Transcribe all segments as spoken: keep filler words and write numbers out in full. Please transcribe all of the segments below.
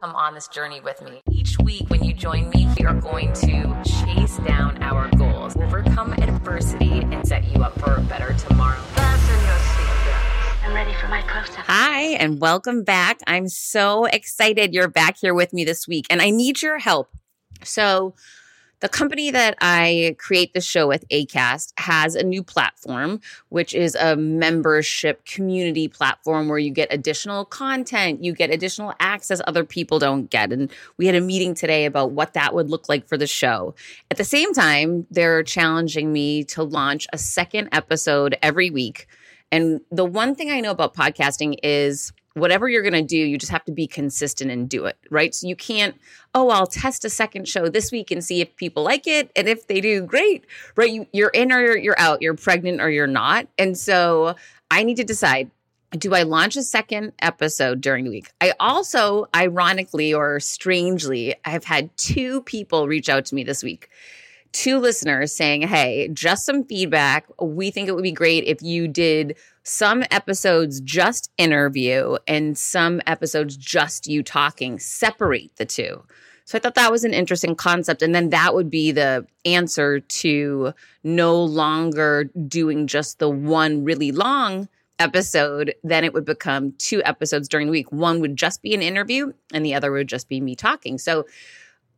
come on this journey with me. Each week when you join me, we are going to chase down our goals, overcome adversity, and set you up for a better tomorrow. I'm ready for my close-up. Hi, and welcome back. I'm so excited you're back here with me this week, and I need your help. So the company that I create the show with, Acast, has a new platform, which is a membership community platform where you get additional content, you get additional access other people don't get. And we had a meeting today about what that would look like for the show. At the same time, they're challenging me to launch a second episode every week. And the one thing I know about podcasting is whatever you're going to do, you just have to be consistent and do it, right? So you can't, oh, I'll test a second show this week and see if people like it. And if they do, great, right? You, you're in or you're out, you're pregnant or you're not. And so I need to decide, do I launch a second episode during the week? I also, ironically or strangely, I've had two people reach out to me this week. Two listeners saying, hey, just some feedback. We think it would be great if you did some episodes just interview and some episodes just you talking. Separate the two. So I thought that was an interesting concept. And then that would be the answer to no longer doing just the one really long episode. Then it would become two episodes during the week. One would just be an interview and the other would just be me talking. So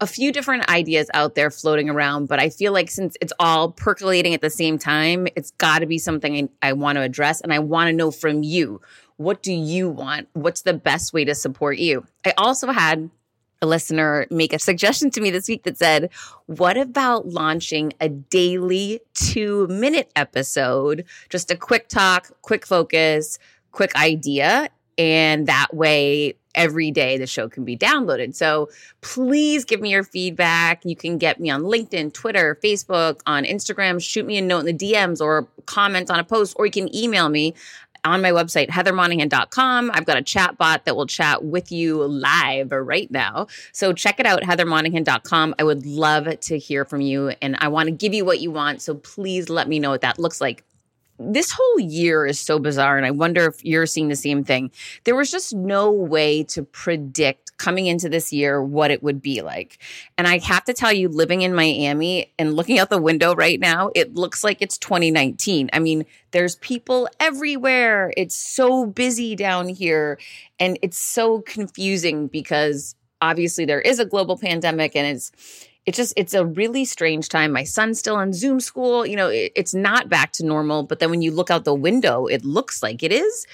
a few different ideas out there floating around, but I feel like since it's all percolating at the same time, it's got to be something I, I want to address, and I want to know from you. What do you want? What's the best way to support you? I also had a listener make a suggestion to me this week that said, what about launching a daily two-minute episode, just a quick talk, quick focus, quick idea, and that way every day the show can be downloaded. So please give me your feedback. You can get me on LinkedIn, Twitter, Facebook, on Instagram. Shoot me a note in the D Ms or comment on a post, or you can email me on my website, heather monahan dot com. I've got a chat bot that will chat with you live right now. So check it out, heather monahan dot com. I would love to hear from you, and I want to give you what you want. So please let me know what that looks like. This whole year is so bizarre, and I wonder if you're seeing the same thing. There was just no way to predict coming into this year what it would be like. And I have to tell you, living in Miami and looking out the window right now, it looks like it's twenty nineteen. I mean, there's people everywhere. It's so busy down here, and it's so confusing because obviously there is a global pandemic, and it's It's just, it's a really strange time. My son's still in Zoom school. You know, it, it's not back to normal. But then when you look out the window, it looks like it is.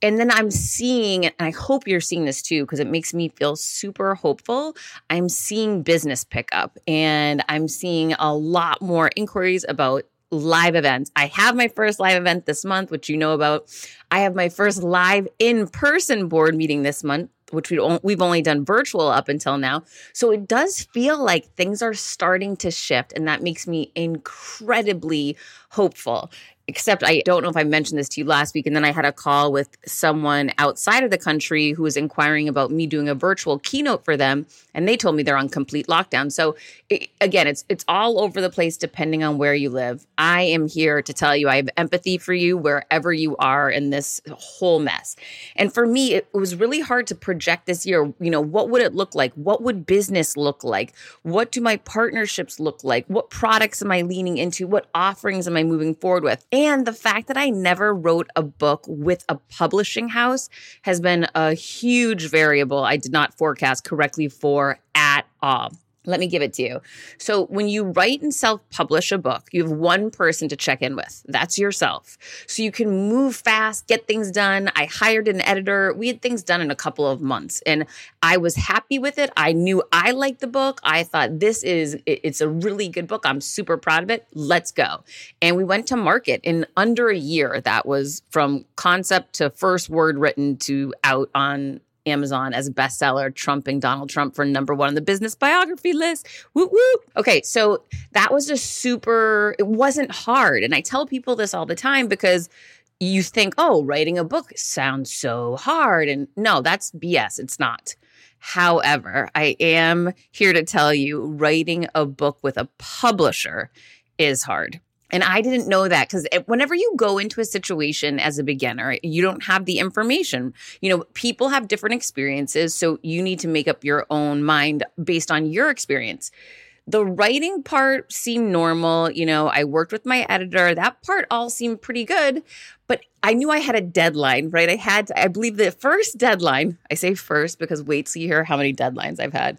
And then I'm seeing, and I hope you're seeing this too, because it makes me feel super hopeful. I'm seeing business pick up, and I'm seeing a lot more inquiries about live events. I have my first live event this month, which you know about. I have my first live in-person board meeting this month, which we don't, we've only done virtual up until now. So it does feel like things are starting to shift, and that makes me incredibly hopeful. Except I don't know if I mentioned this to you last week, and then I had a call with someone outside of the country who was inquiring about me doing a virtual keynote for them, and they told me they're on complete lockdown. So it, again, it's it's all over the place depending on where you live. I am here to tell you I have empathy for you wherever you are in this whole mess. And for me, it was really hard to project this year. You know, what would it look like? What would business look like? What do my partnerships look like? What products am I leaning into? What offerings am I moving forward with? And the fact that I never wrote a book with a publishing house has been a huge variable I did not forecast correctly for at all. Let me give it to you. So when you write and self-publish a book, you have one person to check in with. That's yourself. So you can move fast, get things done. I hired an editor. We had things done in a couple of months, and I was happy with it. I knew I liked the book. I thought this is, it's a really good book. I'm super proud of it. Let's go. And we went to market in under a year. That was from concept to first word written to out on Amazon as a bestseller, trumping Donald Trump for number one on the business biography list. Whoop, whoop. Okay, so that was just super, it wasn't hard. And I tell people this all the time because you think, oh, writing a book sounds so hard. And no, that's B S. It's not. However, I am here to tell you writing a book with a publisher is hard. And I didn't know that, because whenever you go into a situation as a beginner, you don't have the information. You know, people have different experiences, so you need to make up your own mind based on your experience. The writing part seemed normal. You know, I worked with my editor. That part all seemed pretty good, but I knew I had a deadline, right? I had, to, I believe the first deadline, I say first because wait till you hear how many deadlines I've had.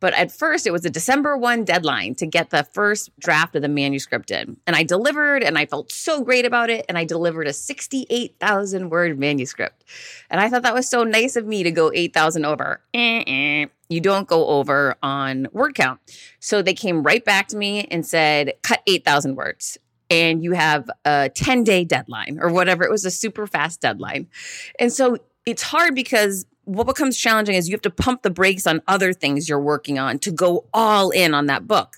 But at first, it was a December first deadline to get the first draft of the manuscript in. And I delivered, and I felt so great about it. And I delivered a sixty-eight thousand word manuscript. And I thought that was so nice of me to go eight thousand over. Uh-uh. You don't go over on word count. So they came right back to me and said, cut eight thousand words. And you have a ten-day deadline or whatever. It was a super fast deadline. And so it's hard because what becomes challenging is you have to pump the brakes on other things you're working on to go all in on that book.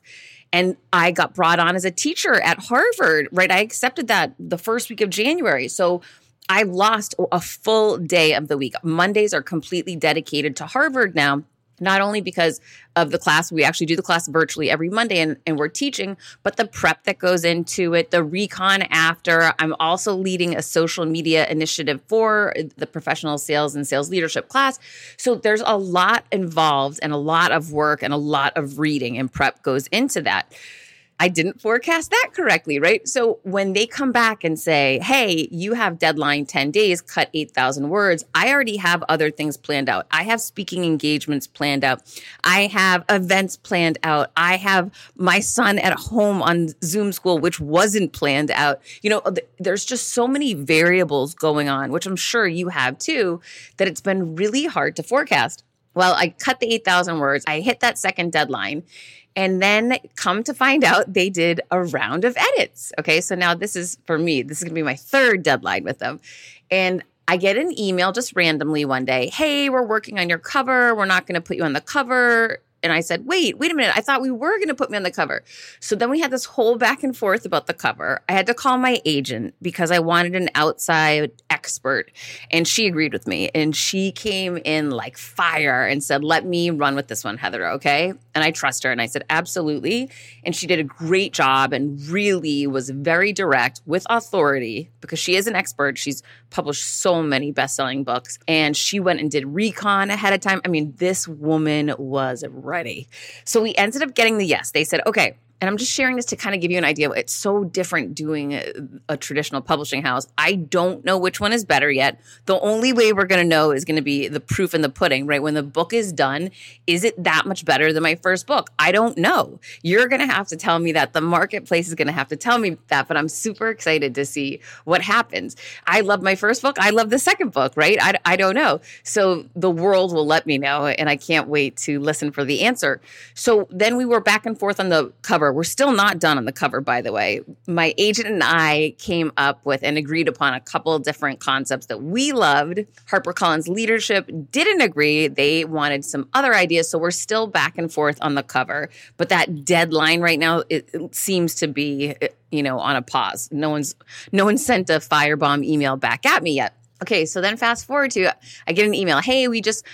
And I got brought on as a teacher at Harvard, right? I accepted that the first week of January. So I lost a full day of the week. Mondays are completely dedicated to Harvard now, not only because of the class, we actually do the class virtually every Monday and, and we're teaching, but the prep that goes into it, the recon after. I'm also leading a social media initiative for the professional sales and sales leadership class. So there's a lot involved and a lot of work and a lot of reading and prep goes into that. I didn't forecast that correctly, right? So when they come back and say, hey, you have deadline ten days, cut eight thousand words, I already have other things planned out. I have speaking engagements planned out. I have events planned out. I have my son at home on Zoom school, which wasn't planned out. You know, there's just so many variables going on, which I'm sure you have too, that it's been really hard to forecast. Well, I cut the eight thousand words. I hit that second deadline. And then come to find out they did a round of edits. Okay, so now this is, for me, this is going to be my third deadline with them. And I get an email just randomly one day, hey, we're working on your cover. We're not going to put you on the cover. And I said, wait, wait a minute. I thought we were going to put me on the cover. So then we had this whole back and forth about the cover. I had to call my agent because I wanted an outside expert. And she agreed with me. And she came in like fire and said, let me run with this one, Heather, okay? And I trust her. And I said, absolutely. And she did a great job and really was very direct with authority because she is an expert. She's published so many best-selling books. And she went and did recon ahead of time. I mean, this woman was ready. So we ended up getting the yes. They said, okay, and I'm just sharing this to kind of give you an idea. It's so different doing a, a traditional publishing house. I don't know which one is better yet. The only way we're going to know is going to be the proof in the pudding, right? When the book is done, is it that much better than my first book? I don't know. You're going to have to tell me that. The marketplace is going to have to tell me that, but I'm super excited to see what happens. I love my first book. I love the second book, right? I, I don't know. So the world will let me know, and I can't wait to listen for the answer. So then we were back and forth on the cover. We're still not done on the cover, by the way. My agent and I came up with and agreed upon a couple different concepts that we loved. HarperCollins leadership didn't agree. They wanted some other ideas. So we're still back and forth on the cover. But that deadline right now, it, it seems to be, you know, on a pause. No one's, no one sent a firebomb email back at me yet. Okay, so then fast forward to, I get an email. Hey, we just...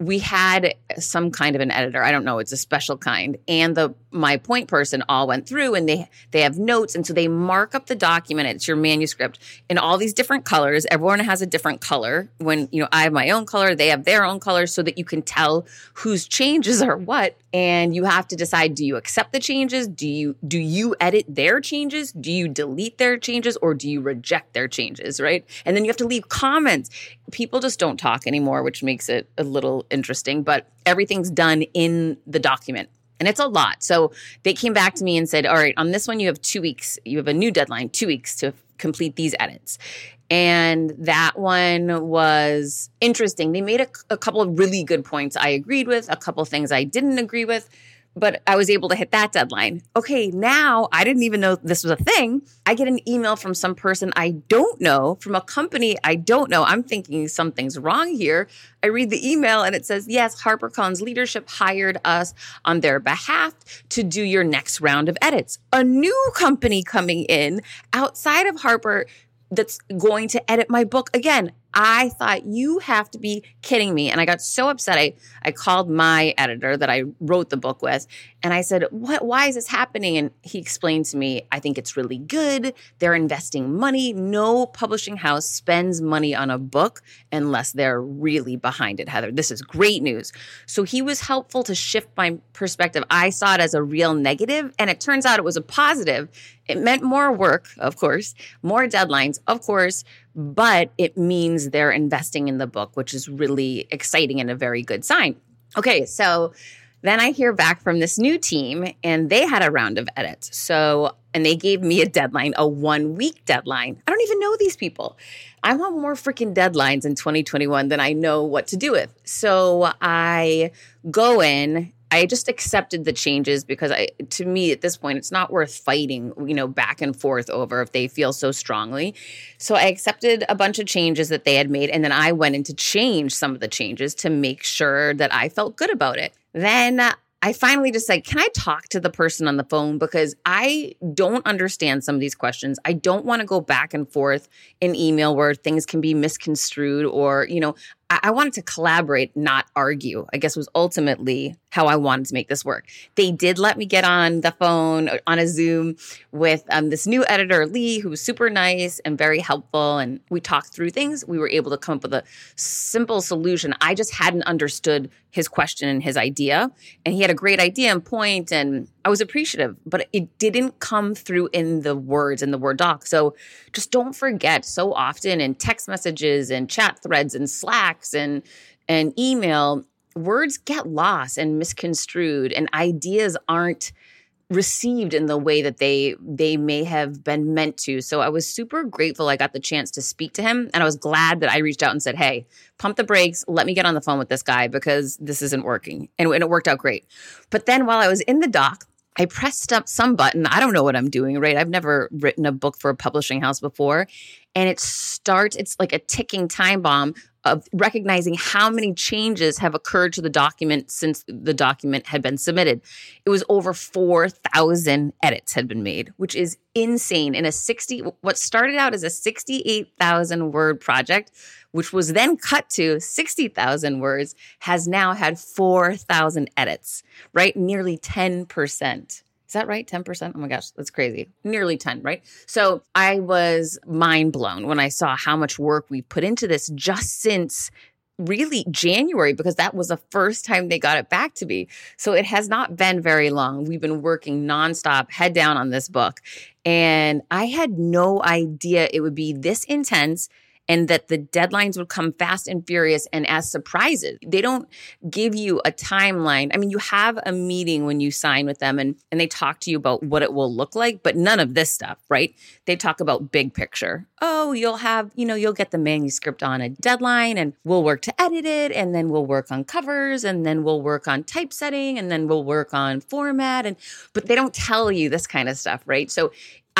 We had some kind of an editor. I don't know. It's a special kind. And the my point person all went through and they they have notes. And so they mark up the document. It's your manuscript in all these different colors. Everyone has a different color. When, you know, I have my own color, they have their own color so that you can tell whose changes are what. And you have to decide, do you accept the changes? Do you do you edit their changes? Do you delete their changes? Or do you reject their changes, right? And then you have to leave comments. People just don't talk anymore, which makes it a little interesting, but everything's done in the document. And it's a lot. So they came back to me and said, all right, on this one, you have two weeks. You have a new deadline, two weeks to complete these edits. And that one was interesting. They made a, a couple of really good points I agreed with, a couple of things I didn't agree with, but I was able to hit that deadline. Okay, now I didn't even know this was a thing. I get an email from some person I don't know, from a company I don't know. I'm thinking something's wrong here. I read the email and it says, yes, HarperCollins leadership hired us on their behalf to do your next round of edits. A new company coming in outside of Harper that's going to edit my book again. I thought, you have to be kidding me. And I got so upset. I, I called my editor that I wrote the book with, and I said, "What? Why is this happening?" And he explained to me, "I think it's really good. They're investing money. No publishing house spends money on a book unless they're really behind it, Heather. This is great news." So he was helpful to shift my perspective. I saw it as a real negative, and it turns out it was a positive. It meant more work, of course, more deadlines, of course, but it means they're investing in the book, which is really exciting and a very good sign. Okay, so then I hear back from this new team, and they had a round of edits. So, and they gave me a deadline, a one-week deadline. I don't even know these people. I want more freaking deadlines in twenty twenty-one than I know what to do with. So I go in. I just accepted the changes because I, to me at this point, it's not worth fighting, you know, back and forth over if they feel so strongly. So I accepted a bunch of changes that they had made, and then I went in to change some of the changes to make sure that I felt good about it. Then uh, I finally just said, can I talk to the person on the phone? Because I don't understand some of these questions. I don't want to go back and forth in email where things can be misconstrued, or, you know, I-, I wanted to collaborate, not argue, I guess was ultimately how I wanted to make this work. They did let me get on the phone on a Zoom with um, this new editor, Lee, who was super nice and very helpful. And we talked through things. We were able to come up with a simple solution. I just hadn't understood his question and his idea. And he had a great idea and point, and I was appreciative, but it didn't come through in the words in the Word doc. So just don't forget, so often in text messages and chat threads and Slacks and, and email, words get lost and misconstrued, and ideas aren't received in the way that they they may have been meant to. So I was super grateful I got the chance to speak to him, and I was glad that I reached out and said, hey, pump the brakes, let me get on the phone with this guy because this isn't working. And, and it worked out great. But then while I was in the doc, I pressed up some button. I don't know what I'm doing, right? I've never written a book for a publishing house before. And it starts, it's like a ticking time bomb of recognizing how many changes have occurred to the document since the document had been submitted. It was over four thousand edits had been made, which is insane. In a sixty, what started out as a sixty-eight thousand word project, which was then cut to sixty thousand words, has now had four thousand edits, right? Nearly ten percent. Is that right? ten percent? Oh my gosh, that's crazy. Nearly ten, right? So I was mind blown when I saw how much work we put into this just since really January, because that was the first time they got it back to me. So it has not been very long. We've been working nonstop, head down on this book. And I had no idea it would be this intense, and that the deadlines would come fast and furious and as surprises. They don't give you a timeline. I mean, you have a meeting when you sign with them, and, and they talk to you about what it will look like, but none of this stuff, right? They talk about big picture. Oh, you'll have, you know, you'll get the manuscript on a deadline, and we'll work to edit it, and then we'll work on covers, and then we'll work on typesetting, and then we'll work on format. And but they don't tell you this kind of stuff, right? So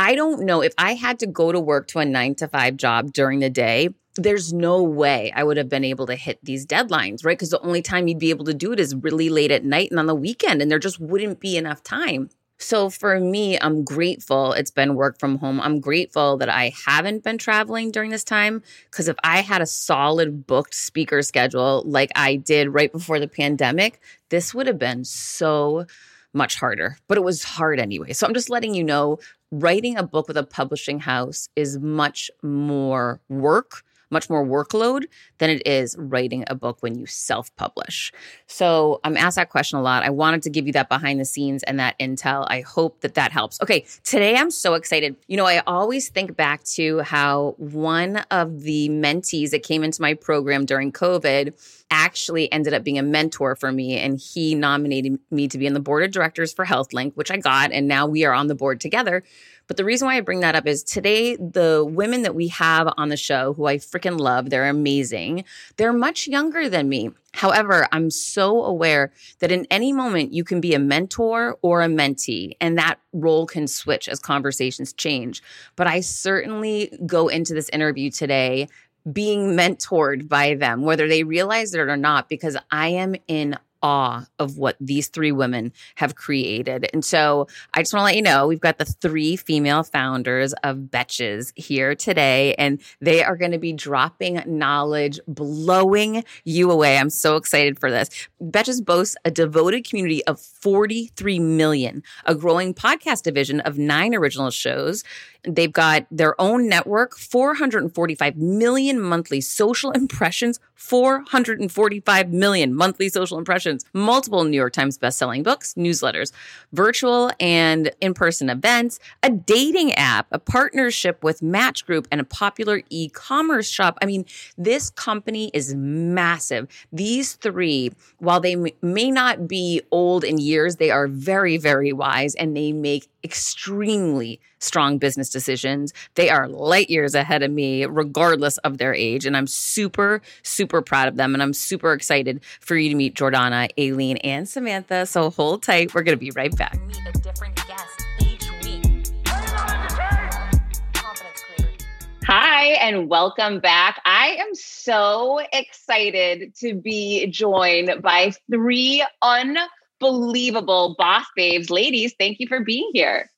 I don't know, if I had to go to work to a nine to five job during the day, there's no way I would have been able to hit these deadlines, right? Because the only time you'd be able to do it is really late at night and on the weekend, and there just wouldn't be enough time. So for me, I'm grateful it's been work from home. I'm grateful that I haven't been traveling during this time, because if I had a solid booked speaker schedule like I did right before the pandemic, this would have been so much harder, but it was hard anyway. So I'm just letting you know, writing a book with a publishing house is much more work, much more workload than it is writing a book when you self-publish. So I'm asked that question a lot. I wanted to give you that behind the scenes and that intel. I hope that that helps. Okay, today I'm so excited. You know, I always think back to how one of the mentees that came into my program during COVID actually ended up being a mentor for me, and he nominated me to be on the board of directors for HealthLink, which I got, and now we are on the board together. But the reason why I bring that up is today, the women that we have on the show, who I freaking love, they're amazing, they're much younger than me. However, I'm so aware that in any moment you can be a mentor or a mentee, and that role can switch as conversations change. But I certainly go into this interview today being mentored by them, whether they realize it or not, because I am in awe of what these three women have created. And so I just want to let you know, we've got the three female founders of Betches here today, and they are going to be dropping knowledge, blowing you away. I'm so excited for this. Betches boasts a devoted community of forty-three million, a growing podcast division of nine original shows. They've got their own network, four hundred forty-five million monthly social impressions, four hundred forty-five million monthly social impressions, multiple New York Times bestselling books, newsletters, virtual and in-person events, a dating app, a partnership with Match Group, and a popular e-commerce shop. I mean, this company is massive. These three, while they may not be old in years, they are very, very wise, and they make extremely strong business decisions. They are light years ahead of me, regardless of their age. And I'm super, super proud of them. And I'm super excited for you to meet Jordana, Aileen, and Samantha. So hold tight. We're going to be right back. Meet a different guest each week. Hi, and welcome back. I am so excited to be joined by three unbelievable boss babes. Ladies, thank you for being here.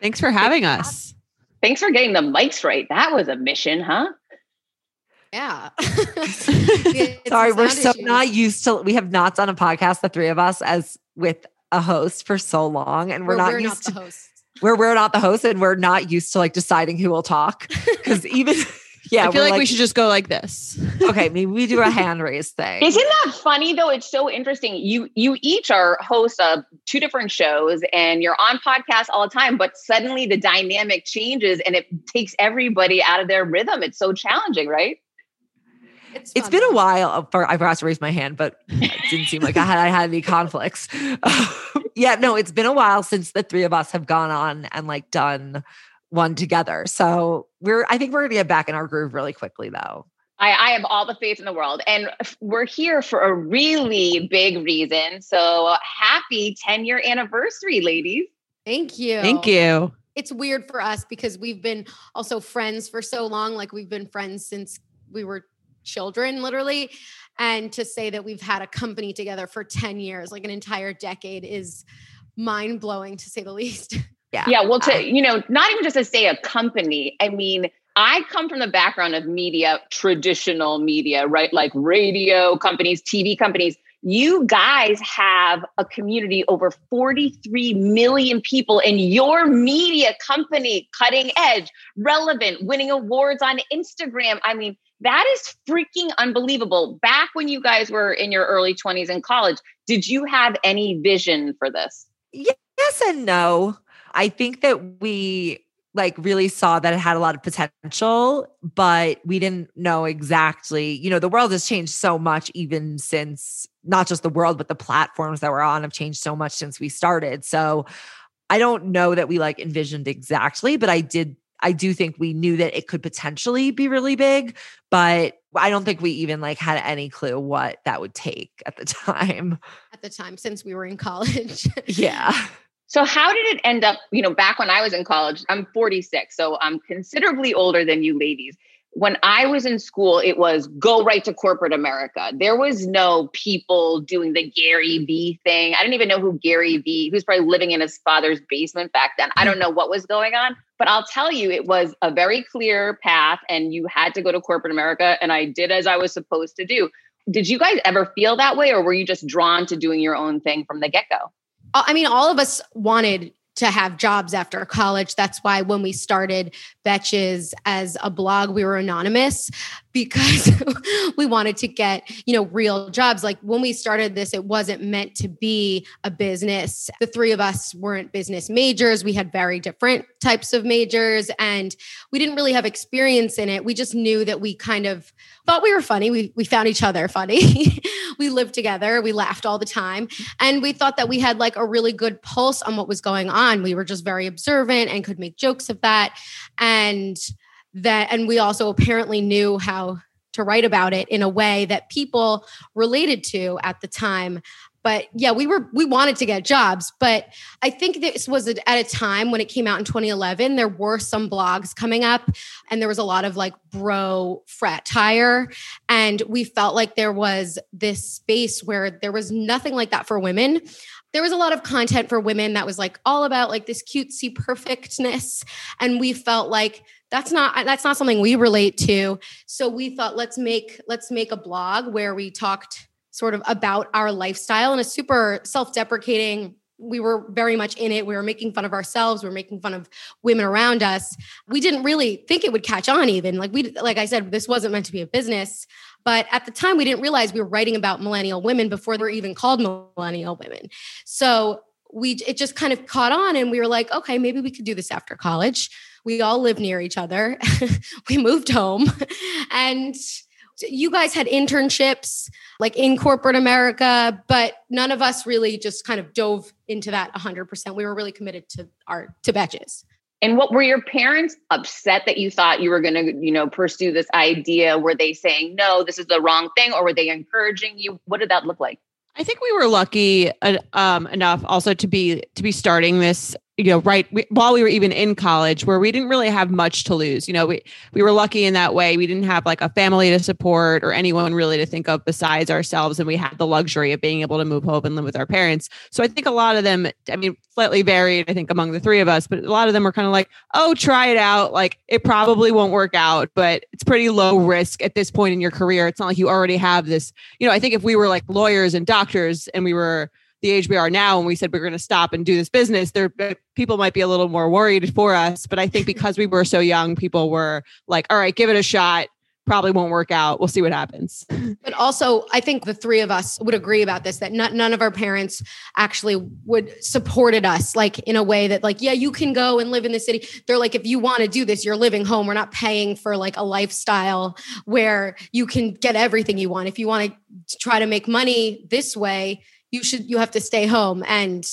Thanks for having us. Thanks for getting the mics right. That was a mission, huh? Yeah. Sorry, we're so issue. not used to, we have not done a podcast, the three of us, as with a host for so long. And we're, we're not we're used not to, hosts. We're, we're not the host, and we're not used to like deciding who will talk. Because even... Yeah, I feel like, like we should just go like this. Okay, maybe we do a hand raise thing. Isn't that funny though? It's so interesting. You you each are hosts of two different shows, and you're on podcasts all the time. But suddenly the dynamic changes, and it takes everybody out of their rhythm. It's so challenging, right? It's, it's been a while. For I forgot to raise my hand, but it didn't seem like I had I had any conflicts. Yeah, no, it's been a while since the three of us have gone on and like done one together. So we're, I think we're going to get back in our groove really quickly though. I, I have all the faith in the world, and we're here for a really big reason. So happy ten year anniversary, ladies. Thank you. Thank you. It's weird for us because we've been also friends for so long. Like we've been friends since we were children, literally. And to say that we've had a company together for ten years, like an entire decade, is mind blowing to say the least. Yeah. Yeah. Well, to, you know, not even just to say a company. I mean, I come from the background of media, traditional media, right? Like radio companies, T V companies. You guys have a community over forty-three million people in your media company, cutting edge, relevant, winning awards on Instagram. I mean, that is freaking unbelievable. Back when you guys were in your early twenties in college, did you have any vision for this? Yes and no. I think that we like really saw that it had a lot of potential, but we didn't know exactly, you know, the world has changed so much even since, not just the world, but the platforms that we're on have changed so much since we started. So I don't know that we like envisioned exactly, but I did, I do think we knew that it could potentially be really big, but I don't think we even like had any clue what that would take at the time. At the time, since we were in college. Yeah. So how did it end up, you know, back when I was in college, I'm forty-six, so I'm considerably older than you ladies. When I was in school, it was go right to corporate America. There was no people doing the Gary Vee thing. I didn't even know who Gary Vee, who's probably living in his father's basement back then. I don't know what was going on, but I'll tell you, it was a very clear path and you had to go to corporate America, and I did as I was supposed to do. Did you guys ever feel that way, or were you just drawn to doing your own thing from the get-go? I mean, all of us wanted to have jobs after college. That's why when we started Betches as a blog, we were anonymous because we wanted to get, you know, real jobs. Like when we started this, it wasn't meant to be a business. The three of us weren't business majors. We had very different types of majors, and we didn't really have experience in it. We just knew that we kind of thought we were funny. We we found each other funny. We lived together. We laughed all the time. And we thought that we had like a really good pulse on what was going on. We were just very observant and could make jokes of that. And that, and we also apparently knew how to write about it in a way that people related to at the time. But yeah, we were, we wanted to get jobs, but I think this was at a time when it came out in twenty eleven, there were some blogs coming up and there was a lot of like bro frat tire. And we felt like there was this space where there was nothing like that for women. There was a lot of content for women that was like all about like this cutesy perfectness. And we felt like that's not, that's not something we relate to. So we thought, let's make, let's make a blog where we talked sort of about our lifestyle in a super self-deprecating, we were very much in it. We were making fun of ourselves. We were making fun of women around us. We didn't really think it would catch on even. Like we, like I said, this wasn't meant to be a business, but at the time we didn't realize we were writing about millennial women before they were even called millennial women. So we, it just kind of caught on and we were like, okay, maybe we could do this after college. We all live near each other. We moved home and you guys had internships like in corporate America, but none of us really just kind of dove into that one hundred percent. We were really committed to our, to Betches. And what were your parents upset that you thought you were going to, you know, pursue this idea? Were they saying, no, this is the wrong thing? Or were they encouraging you? What did that look like? I think we were lucky uh, um, enough also to be, to be starting this, you know, right we, while we were even in college, where we didn't really have much to lose. You know, we, we were lucky in that way. We didn't have like a family to support or anyone really to think of besides ourselves. And we had the luxury of being able to move home and live with our parents. So I think a lot of them, I mean, slightly varied, I think among the three of us, but a lot of them were kind of like, oh, try it out. Like it probably won't work out, but it's pretty low risk at this point in your career. It's not like you already have this, you know, I think if we were like lawyers and doctors and we were the age we are now, and we said we're going to stop and do this business, there people might be a little more worried for us. But I think because we were so young, people were like, all right, give it a shot. Probably won't work out. We'll see what happens. But also, I think the three of us would agree about this, that not, none of our parents actually would supported us like in a way that like, yeah, you can go and live in the city. They're like, if you want to do this, you're living home. We're not paying for like a lifestyle where you can get everything you want. If you want to try to make money this way, you should, you have to stay home and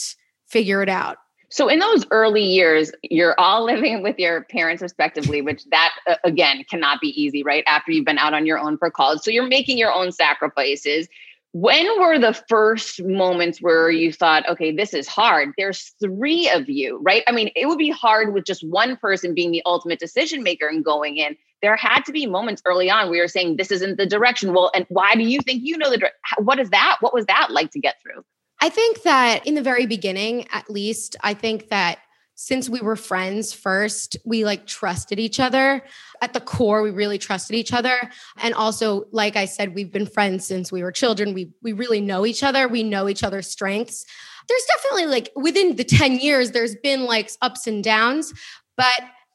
figure it out. So in those early years, you're all living with your parents respectively, which that uh, again, cannot be easy, right? After you've been out on your own for college. So you're making your own sacrifices. When were the first moments where you thought, okay, this is hard. There's three of you, right? I mean, it would be hard with just one person being the ultimate decision maker and going in. There had to be moments early on where you're saying, this isn't the direction. Well, and why do you think you know the direction? What is that? What was that like to get through? I think that in the very beginning, at least, I think that since we were friends first, we like trusted each other. At the core, we really trusted each other. And also, like I said, we've been friends since we were children. We we really know each other. We know each other's strengths. There's definitely like within the ten years, there's been like ups and downs. But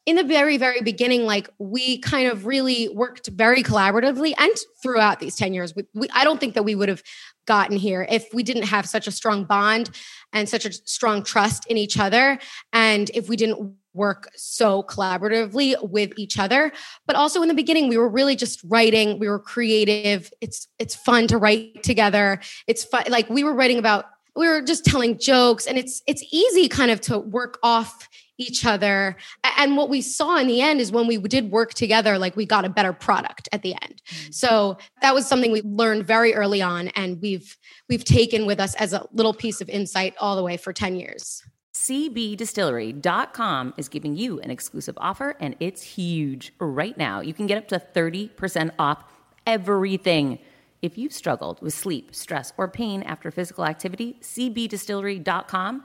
in the very, very beginning, like we kind of really worked very collaboratively and throughout these ten years, we, we, I don't think that we would have gotten here if we didn't have such a strong bond and such a strong trust in each other. And if we didn't work so collaboratively with each other, but also in the beginning, we were really just writing, we were creative. It's, it's fun to write together. It's fun. Like we were writing about, we were just telling jokes and it's, it's easy kind of to work off each other. And what we saw in the end is when we did work together, like we got a better product at the end. So that was something we learned very early on. And we've, we've taken with us as a little piece of insight all the way for ten years. C B Distillery dot com is giving you an exclusive offer and it's huge right now. You can get up to thirty percent off everything. If you've struggled with sleep, stress, or pain after physical activity, C B Distillery dot com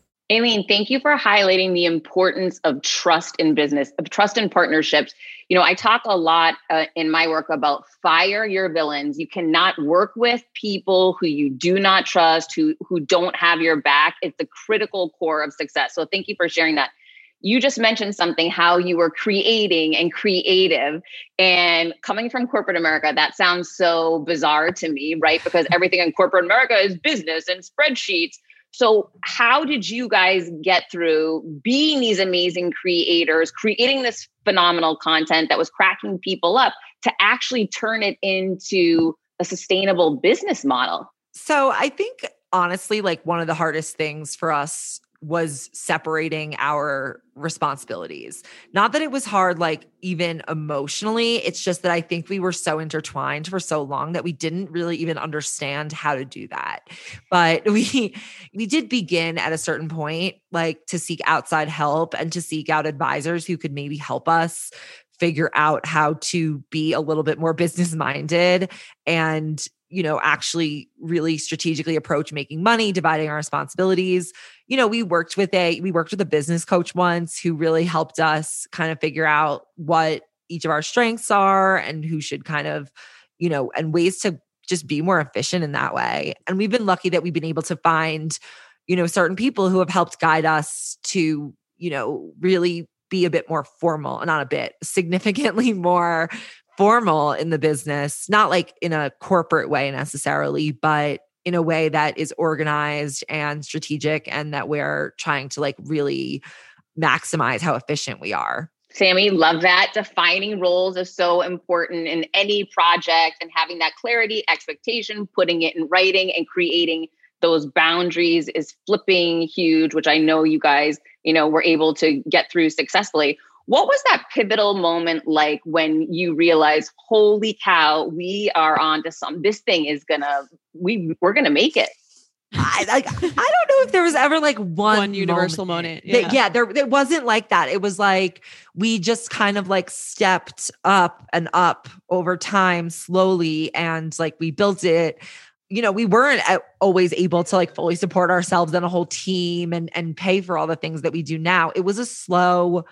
Aileen, thank you for highlighting the importance of trust in business, of trust in partnerships. You know, I talk a lot uh, in my work about fire your villains. You cannot work with people who you do not trust, who, who don't have your back. It's the critical core of success. So thank you for sharing that. You just mentioned something, how you were creating and creative, and coming from corporate America, that sounds so bizarre to me, right? Because everything in corporate America is business and spreadsheets. So how did you guys get through being these amazing creators, creating this phenomenal content that was cracking people up, to actually turn it into a sustainable business model? So I think, honestly, like one of the hardest things for us was separating our responsibilities. Not that it was hard, like even emotionally, it's just that I think we were so intertwined for so long that we didn't really even understand how to do that. But we, we did begin at a certain point, like to seek outside help and to seek out advisors who could maybe help us figure out how to be a little bit more business-minded and, you know, actually really strategically approach making money, dividing our responsibilities. You know, we worked with a, we worked with a business coach once who really helped us kind of figure out what each of our strengths are and who should kind of, you know, and ways to just be more efficient in that way. And we've been lucky that we've been able to find, you know, certain people who have helped guide us to, you know, really be a bit more formal, not a bit, significantly more formal in the business, not like in a corporate way necessarily, but in a way that is organized and strategic and that we're trying to like really maximize how efficient we are. Sammy, love that. Defining roles is so important in any project, and having that clarity, expectation, putting it in writing and creating those boundaries is flipping huge, which I know you guys, you know, were able to get through successfully. What was that pivotal moment like when you realized, holy cow, we are on to some, this thing is gonna, we, we're gonna make it? I, like, I don't know if there was ever like one, one universal moment. moment. Yeah. That, yeah, there it wasn't like that. It was like, we just kind of like stepped up and up over time slowly. And like, we built it. You know, we weren't always able to like fully support ourselves and a whole team and, and pay for all the things that we do now. It was a slow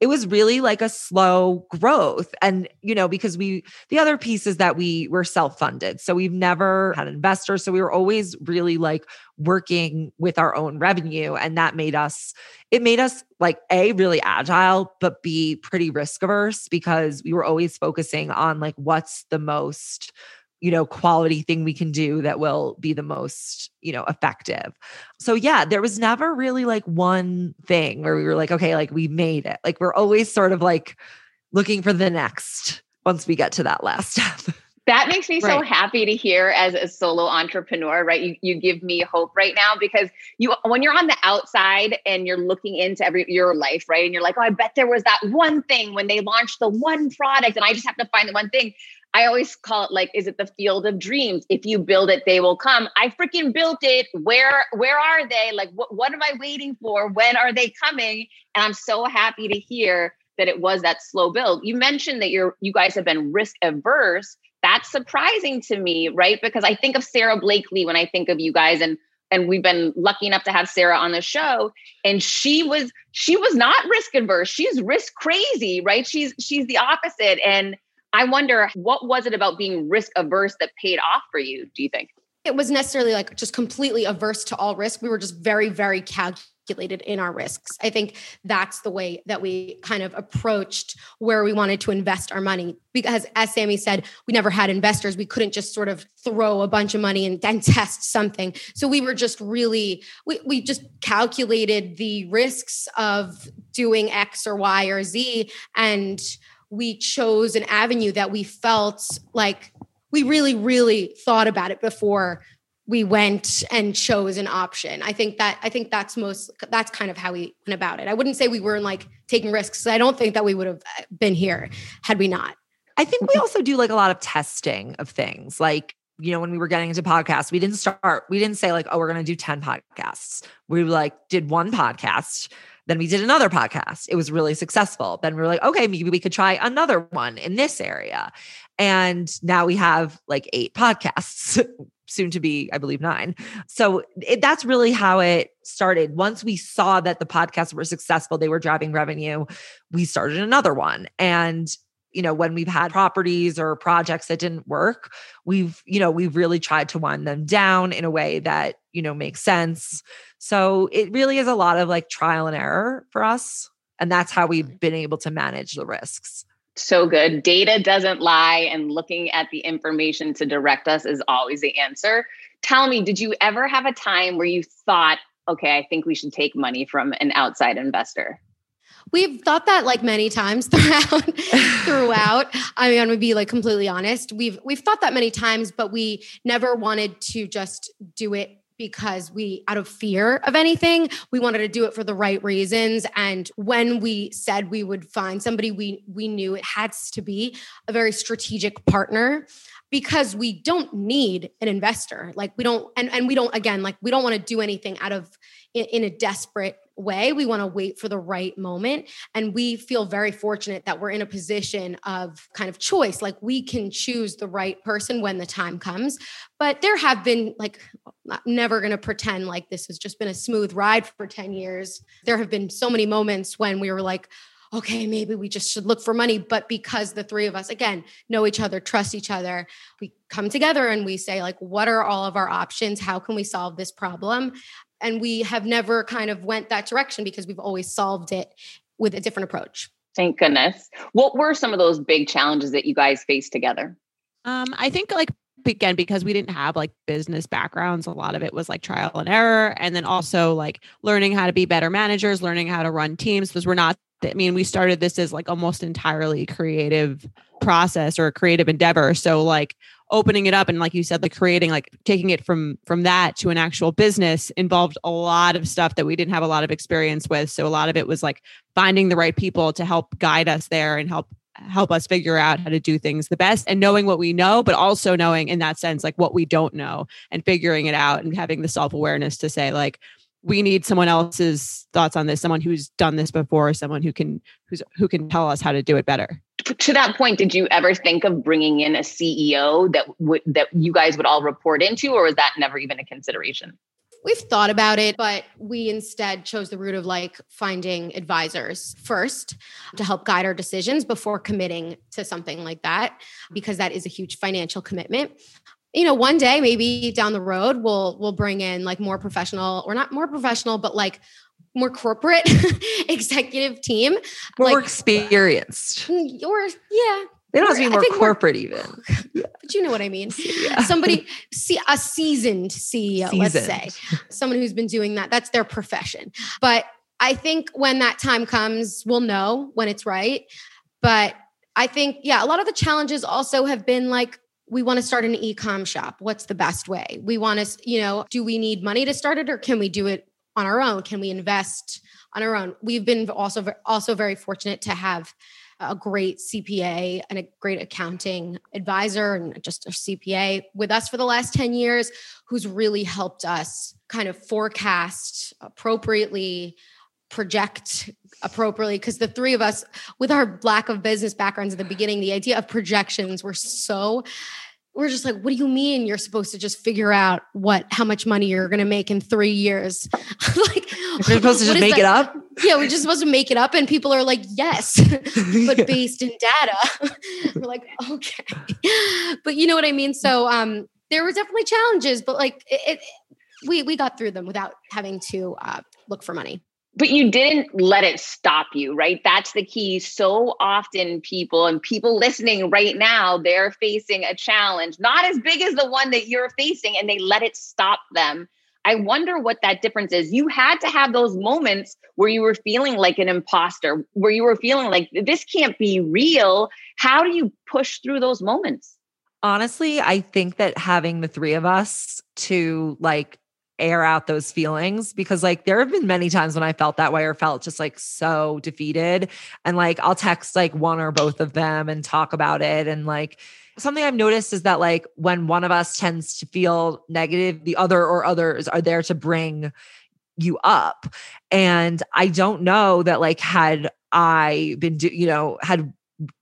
It was really like a slow growth. And, you know, because we, the other piece is that we were self-funded. So we've never had investors. So we were always really like working with our own revenue. And that made us, it made us like A, really agile, but B, pretty risk averse, because we were always focusing on like, what's the most, you know, quality thing we can do that will be the most, you know, effective. So yeah, there was never really like one thing where we were like, okay, like we made it. Like we're always sort of like looking for the next once we get to that last step. That makes me right. so happy to hear as a solo entrepreneur, right? You you give me hope right now, because you when you're on the outside and you're looking into every your life, right? And you're like, oh, I bet there was that one thing when they launched the one product and I just have to find the one thing. I always call it like, is it the field of dreams? If you build it, they will come. I freaking built it. Where, where are they? Like, what, what am I waiting for? When are they coming? And I'm so happy to hear that it was that slow build. You mentioned that you're, you guys have been risk averse. That's surprising to me, right? Because I think of Sarah Blakely when I think of you guys, and and we've been lucky enough to have Sarah on the show. And she was, she was not risk averse. She's risk crazy, right? She's, she's the opposite. And I wonder, what was it about being risk averse that paid off for you, do you think? It was necessarily like just completely averse to all risk. We were just very, very calculated in our risks. I think that's the way that we kind of approached where we wanted to invest our money. Because as Sammy said, we never had investors. We couldn't just sort of throw a bunch of money and then test something. So we were just really, we, we just calculated the risks of doing X or Y or Z, and we chose an avenue that we felt like we really, really thought about it before we went and chose an option. I think that, I think that's most, that's kind of how we went about it. I wouldn't say we weren't like taking risks. I don't think that we would have been here had we not. I think we also do like a lot of testing of things. Like, you know, when we were getting into podcasts, we didn't start, we didn't say like, oh, we're going to do ten podcasts. We like did one podcast. Then we did another podcast. It was really successful. Then we were like, okay, maybe we could try another one in this area. And now we have like eight podcasts, soon to be, I believe, nine. So it, that's really how it started. Once we saw that the podcasts were successful, they were driving revenue, we started another one. And, you know, when we've had properties or projects that didn't work, we've, you know, we've really tried to wind them down in a way that, you know, makes sense. So it really is a lot of like trial and error for us. And that's how we've been able to manage the risks. So good. Data doesn't lie, and looking at the information to direct us is always the answer. Tell me, did you ever have a time where you thought, okay, I think we should take money from an outside investor? We've thought that like many times throughout, throughout. I mean, I'm going to be like completely honest. We've, we've thought that many times, but we never wanted to just do it because we, out of fear of anything, we wanted to do it for the right reasons. And when we said we would find somebody, we, we knew it had to be a very strategic partner, because we don't need an investor. Like we don't, and, and we don't, again, like we don't want to do anything out of, in, in a desperate way. We want to wait for the right moment. And we feel very fortunate that we're in a position of kind of choice. Like we can choose the right person when the time comes. But there have been like, I'm never going to pretend like this has just been a smooth ride for ten years. There have been so many moments when we were like, okay, maybe we just should look for money. But because the three of us, again, know each other, trust each other, we come together and we say like, what are all of our options? How can we solve this problem? And we have never kind of went that direction because we've always solved it with a different approach. Thank goodness. What were some of those big challenges that you guys faced together? Um, I think like, again, because we didn't have like business backgrounds, a lot of it was like trial and error. And then also like learning how to be better managers, learning how to run teams, because we're not, I mean, we started this as like almost entirely creative process or a creative endeavor. So like opening it up and like you said, like creating, like taking it from, from that to an actual business involved a lot of stuff that we didn't have a lot of experience with. So a lot of it was like finding the right people to help guide us there and help, help us figure out how to do things the best, and knowing what we know, but also knowing in that sense, like what we don't know and figuring it out and having the self-awareness to say like, we need someone else's thoughts on this, someone who's done this before, someone who can, who's, who can tell us how to do it better. To that point, did you ever think of bringing in a C E O that would, that you guys would all report into, or was that never even a consideration? We've thought about it, but we instead chose the route of like finding advisors first to help guide our decisions before committing to something like that, because that is a huge financial commitment. You know, one day, maybe down the road, we'll, we'll bring in like more professional, or not more professional, but like more corporate executive team. More like, experienced. Or yeah. They don't have to be more corporate even. Yeah. But you know what I mean? Yeah. Somebody, see a seasoned C E O, seasoned. Let's say. Someone who's been doing that. That's their profession. But I think when that time comes, we'll know when it's right. But I think, yeah, a lot of the challenges also have been like, we want to start an e-com shop. What's the best way? We want to, you know, do we need money to start it, or can we do it on our own? Can we invest on our own? We've been also, also very fortunate to have a great C P A and a great accounting advisor and just a C P A with us for the last ten years, who's really helped us kind of forecast appropriately, project appropriately, because the three of us, with our lack of business backgrounds at the beginning, the idea of projections were so, we're just like, what do you mean you're supposed to just figure out what, how much money you're going to make in three years? Like, we're supposed to just make that? It up? Yeah, we're just supposed to make it up. And people are like, yes, but based in data. We're like, okay. But you know what I mean? So um, there were definitely challenges, but like it, it, we, we got through them without having to uh, look for money. But you didn't let it stop you, right? That's the key. So often people and people listening right now, they're facing a challenge, not as big as the one that you're facing, and they let it stop them. I wonder what that difference is. You had to have those moments where you were feeling like an imposter, where you were feeling like this can't be real. How do you push through those moments? Honestly, I think that having the three of us to like air out those feelings, because like there have been many times when I felt that way or felt just like so defeated. And like, I'll text like one or both of them and talk about it. And like, something I've noticed is that like when one of us tends to feel negative, the other or others are there to bring you up. And I don't know that like, had I been, do- you know, had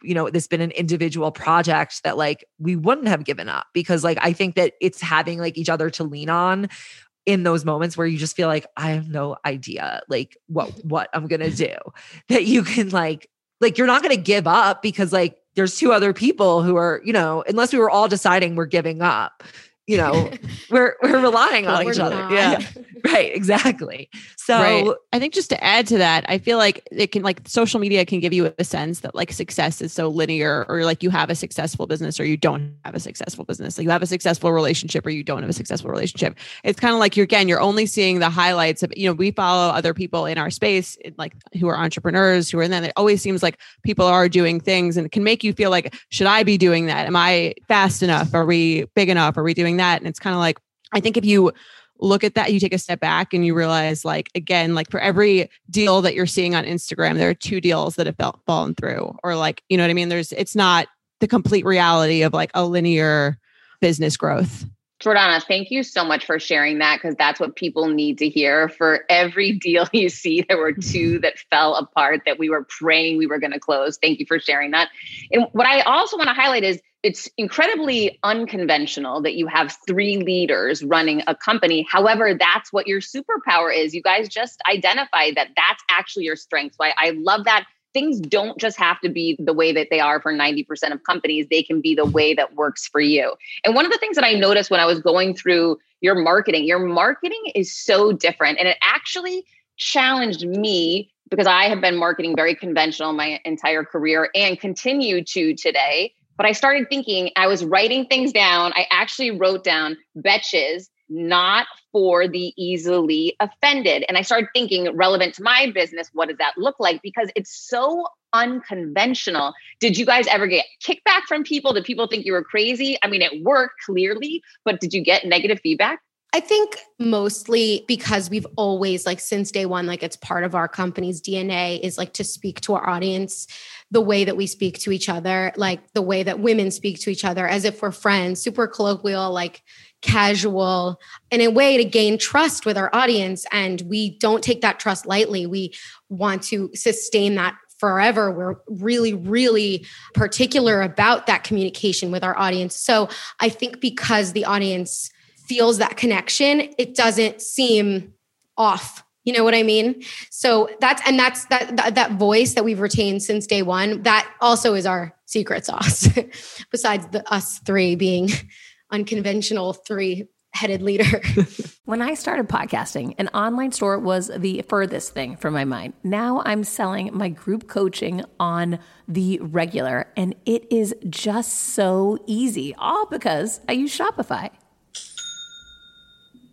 you know, this been an individual project that like, we wouldn't have given up, because like, I think that it's having like each other to lean on in those moments where you just feel like, I have no idea, like what, what I'm going to do, that you can like, like, you're not going to give up, because like, there's two other people who are, you know, unless we were all deciding we're giving up, you know, we're, we're relying on we're each not. other. Yeah. Right. Exactly. So right. I think just to add to that, I feel like it can like social media can give you a sense that like success is so linear, or like you have a successful business or you don't have a successful business. Like you have a successful relationship or you don't have a successful relationship. It's kind of like you're, again, you're only seeing the highlights of, you know, we follow other people in our space, like who are entrepreneurs who are in that. It always seems like people are doing things, and it can make you feel like, should I be doing that? Am I fast enough? Are we big enough? Are we doing that? And it's kind of like, I think if you look at that, you take a step back and you realize like, again, like for every deal that you're seeing on Instagram, there are two deals that have fell, fallen through, or like, you know what I mean? There's, it's not the complete reality of like a linear business growth. Jordana, thank you so much for sharing that, because that's what people need to hear. For every deal you see, there were two that fell apart that we were praying we were going to close. Thank you for sharing that. And what I also want to highlight is it's incredibly unconventional that you have three leaders running a company. However, that's what your superpower is. You guys just identified that that's actually your strength. So I, I love that. Things don't just have to be the way that they are for ninety percent of companies. They can be the way that works for you. And one of the things that I noticed when I was going through your marketing, your marketing is so different. And it actually challenged me, because I have been marketing very conventional my entire career and continue to today. But I started thinking, I was writing things down. I actually wrote down Betches, not for the easily offended. And I started thinking, relevant to my business, what does that look like? Because it's so unconventional. Did you guys ever get kickback from people? Did people think you were crazy? I mean, it worked clearly, but did you get negative feedback? I think mostly because we've always, like since day one, like it's part of our company's D N A is like to speak to our audience the way that we speak to each other, like the way that women speak to each other, as if we're friends, super colloquial, like casual, in a way to gain trust with our audience. And we don't take that trust lightly. We want to sustain that forever. We're really, really particular about that communication with our audience. So I think because the audience feels that connection, it doesn't seem off. You know what I mean? So that's, and that's that, that, that voice that we've retained since day one, that also is our secret sauce. Besides the us three being unconventional three-headed leader. When I started podcasting, an online store was the furthest thing from my mind. Now I'm selling my group coaching on the regular, and it is just so easy, all because I use Shopify.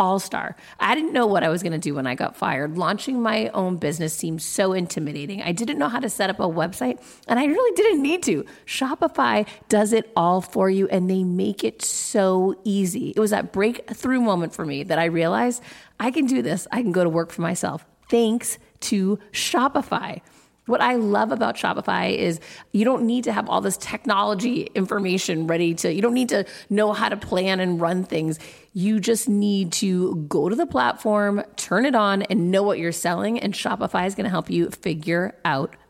all-star. I didn't know what I was going to do when I got fired. Launching my own business seemed so intimidating. I didn't know how to set up a website, and I really didn't need to. Shopify does it all for you, and they make it so easy. It was that breakthrough moment for me that I realized I can do this. I can go to work for myself thanks to Shopify. What I love about Shopify is you don't need to have all this technology information ready to, you don't need to know how to plan and run things. You just need to go to the platform, turn it on, and know what you're selling. And Shopify is going to help you figure out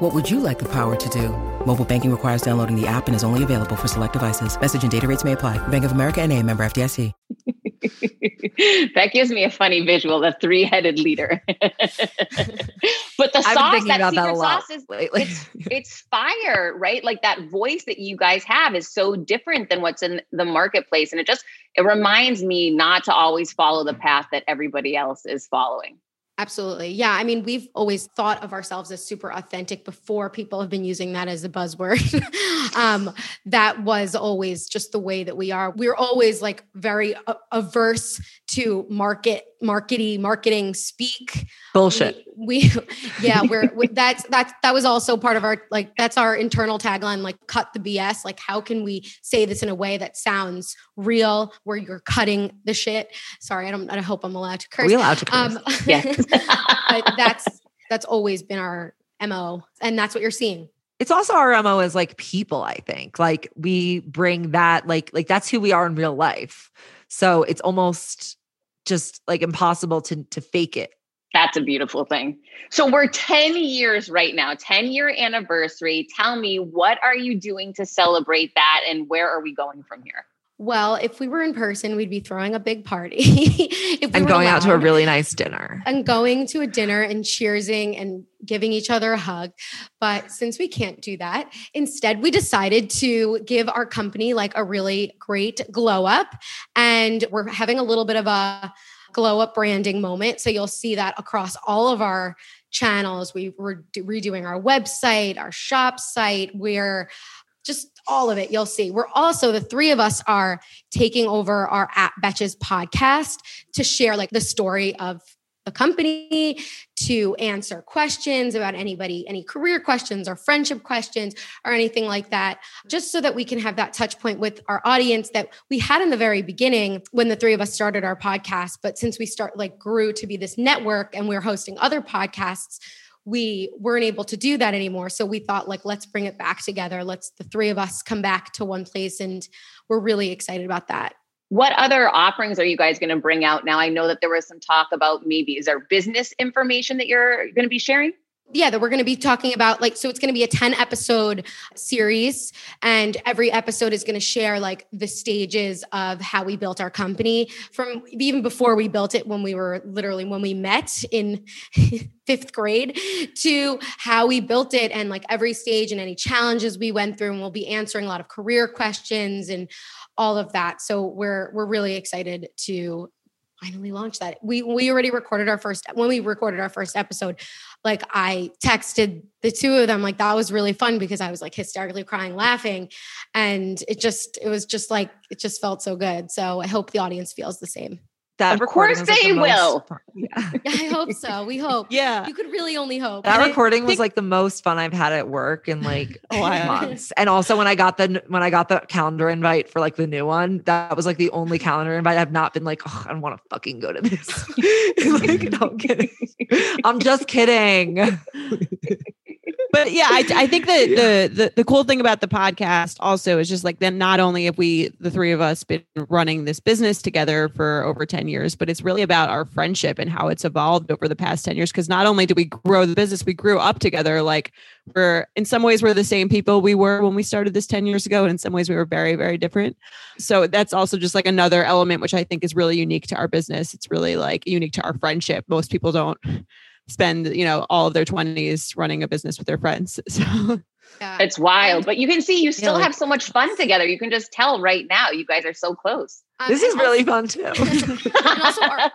What would you like the power to do? Mobile banking requires downloading the app and is only available for select devices. Message and data rates may apply. Bank of America N A, member F D I C. That gives me a funny visual, the three-headed leader. But the sauce, that secret sauce is, it's, it's fire, right? Like that voice that you guys have is so different than what's in the marketplace. And it just, it reminds me not to always follow the path that everybody else is following. Absolutely. Yeah. I mean, we've always thought of ourselves as super authentic before people have been using that as a buzzword. um, that was always just the way that we are. We're always like very uh, averse to market, markety, marketing speak. Bullshit. We, we yeah, we're, we, that's, that's, that was also part of our, like, that's our internal tagline, like cut the B S. Like, how can we say this in a way that sounds real where you're cutting the shit? Sorry. I don't, I hope I'm allowed to curse. We're allowed to curse. Um, yeah. But that's, that's always been our M O, and that's what you're seeing. It's also our M O as like people, I think. Like we bring that, like, like that's who we are in real life. So it's almost just like impossible to, to fake it. That's a beautiful thing. So we're ten years right now, ten year anniversary. Tell me, what are you doing to celebrate that? And where are we going from here? Well, if we were in person, we'd be throwing a big party. If we and going allowed, out to a really nice dinner. And going to a dinner and cheersing and giving each other a hug. But since we can't do that, instead we decided to give our company like a really great glow up. And we're having a little bit of a glow up branding moment. So you'll see that across all of our channels. We were redoing our website, our shop site. We're just... all of it, you'll see. We're also, the three of us are taking over our At Betches podcast to share like the story of the company, to answer questions about anybody, any career questions or friendship questions or anything like that, just so that we can have that touch point with our audience that we had in the very beginning when the three of us started our podcast. But since we start like grew to be this network and we we're hosting other podcasts, we weren't able to do that anymore. So we thought like, let's bring it back together. Let's the three of us come back to one place. And we're really excited about that. What other offerings are you guys going to bring out now? I know that there was some talk about maybe, is there business information that you're going to be sharing? Yeah, that we're going to be talking about, like, so it's going to be a ten episode series, and every episode is going to share like the stages of how we built our company from even before we built it, when we were literally, when we met in fifth grade, to how we built it, and like every stage and any challenges we went through. And we'll be answering a lot of career questions and all of that. So we're, we're really excited to finally launched that. We we already recorded our first, when we recorded our first episode, like I texted the two of them, like that was really fun because I was like hysterically crying, laughing. And it just, it was just like, it just felt so good. So I hope the audience feels the same. That of course they like the will. Yeah. Yeah, I hope so. We hope. Yeah. You could really only hope. That and recording think- was like the most fun I've had at work in like oh, months. And also when I got the, when I got the calendar invite for like the new one, that was like the only calendar invite I've not been like, oh, I don't want to fucking go to this. Like, no, I'm kidding. I'm just kidding. But yeah, I, I think that the, the, the cool thing about the podcast also is just like, then not only have we, the three of us been running this business together for over ten years, but it's really about our friendship and how it's evolved over the past ten years. Cause not only did we grow the business, we grew up together. Like we're in some ways, we're the same people we were when we started this ten years ago. And in some ways we were very, very different. So that's also just like another element, which I think is really unique to our business. It's really like unique to our friendship. Most people don't spend, you know, all of their twenties running a business with their friends. So yeah. It's wild, but you can see you still yeah, like, have so much fun together. You can just tell right now, you guys are so close. Um, this is also, really fun too. And also our,